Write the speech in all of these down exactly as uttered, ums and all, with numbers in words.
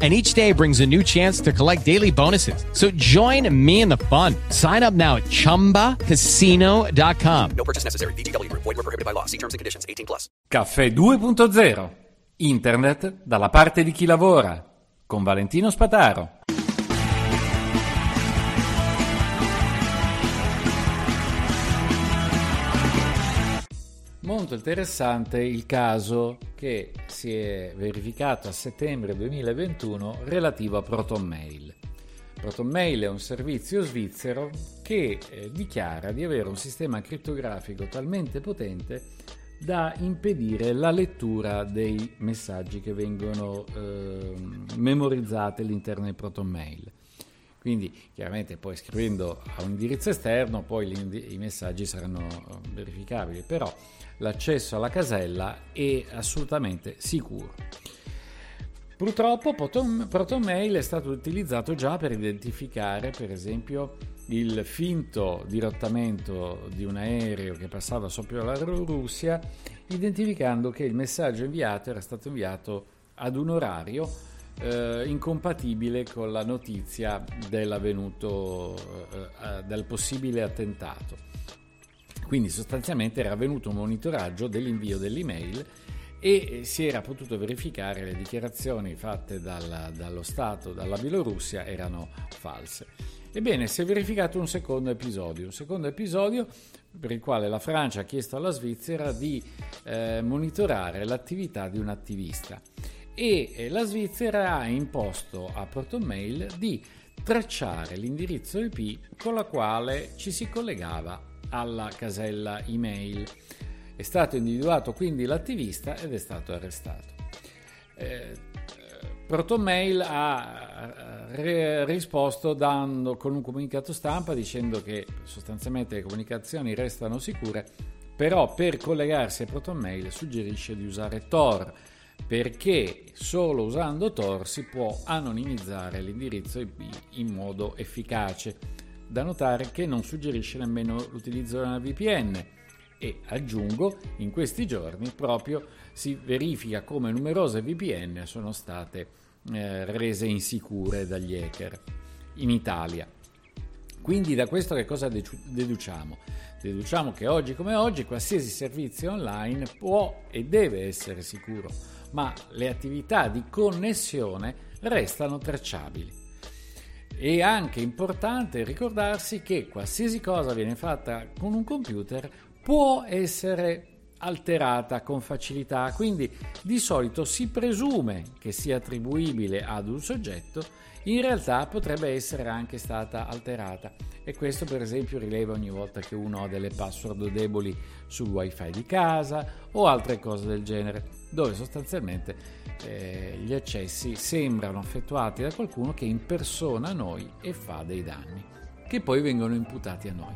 And each day brings a new chance to collect daily bonuses. So join me in the fun. Sign up now at chumba casino dot com. No purchase necessary. V G W Group. Void where prohibited by law. See terms and conditions. eighteen plus. Caffè due punto zero. Internet dalla parte di chi lavora. Con Valentino Spataro. Molto interessante il caso che si è verificato a settembre duemilaventuno relativo a ProtonMail. ProtonMail è un servizio svizzero che eh, dichiara di avere un sistema criptografico talmente potente da impedire la lettura dei messaggi che vengono eh, memorizzati all'interno di ProtonMail. Quindi chiaramente poi scrivendo a un indirizzo esterno poi i messaggi saranno verificabili, però l'accesso alla casella è assolutamente sicuro. Purtroppo ProtonMail è stato utilizzato già per identificare per esempio il finto dirottamento di un aereo che passava sopra la Russia, identificando che il messaggio inviato era stato inviato ad un orario Eh, incompatibile con la notizia dell'avvenuto eh, eh, del possibile attentato. Quindi sostanzialmente era avvenuto un monitoraggio dell'invio dell'email e si era potuto verificare le dichiarazioni fatte dalla, dallo Stato, dalla Bielorussia, erano false. Ebbene, si è verificato un secondo episodio, un secondo episodio per il quale la Francia ha chiesto alla Svizzera di eh, monitorare l'attività di un attivista. E la Svizzera ha imposto a ProtonMail di tracciare l'indirizzo I P con la quale ci si collegava alla casella email. È stato individuato quindi l'attivista ed è stato arrestato. Eh, ProtonMail ha re- risposto dando con un comunicato stampa dicendo che sostanzialmente le comunicazioni restano sicure, però per collegarsi a ProtonMail suggerisce di usare Tor, perché solo usando Tor si può anonimizzare l'indirizzo I P in modo efficace. Da notare che non suggerisce nemmeno l'utilizzo di una V P N e, aggiungo, in questi giorni proprio si verifica come numerose V P N sono state eh, rese insicure dagli hacker in Italia. Quindi da questo che cosa deduciamo? Deduciamo che oggi come oggi qualsiasi servizio online può e deve essere sicuro, ma le attività di connessione restano tracciabili. È anche importante ricordarsi che qualsiasi cosa viene fatta con un computer può essere alterata con facilità, quindi di solito si presume che sia attribuibile ad un soggetto, in realtà potrebbe essere anche stata alterata, e questo per esempio rileva ogni volta che uno ha delle password deboli sul wifi di casa o altre cose del genere, dove sostanzialmente eh, gli accessi sembrano effettuati da qualcuno che impersona noi e fa dei danni che poi vengono imputati a noi.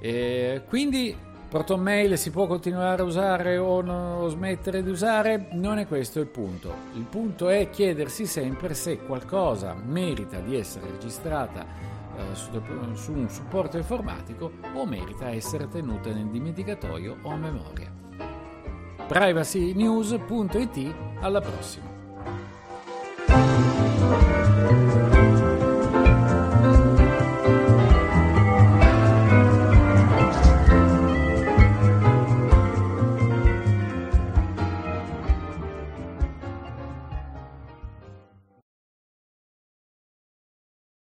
E quindi ProtonMail si può continuare a usare o, no, o smettere di usare? Non è questo il punto. Il punto è chiedersi sempre se qualcosa merita di essere registrata eh, su, su un supporto informatico o merita essere tenuta nel dimenticatoio o a memoria. Privacy news punto it, alla prossima!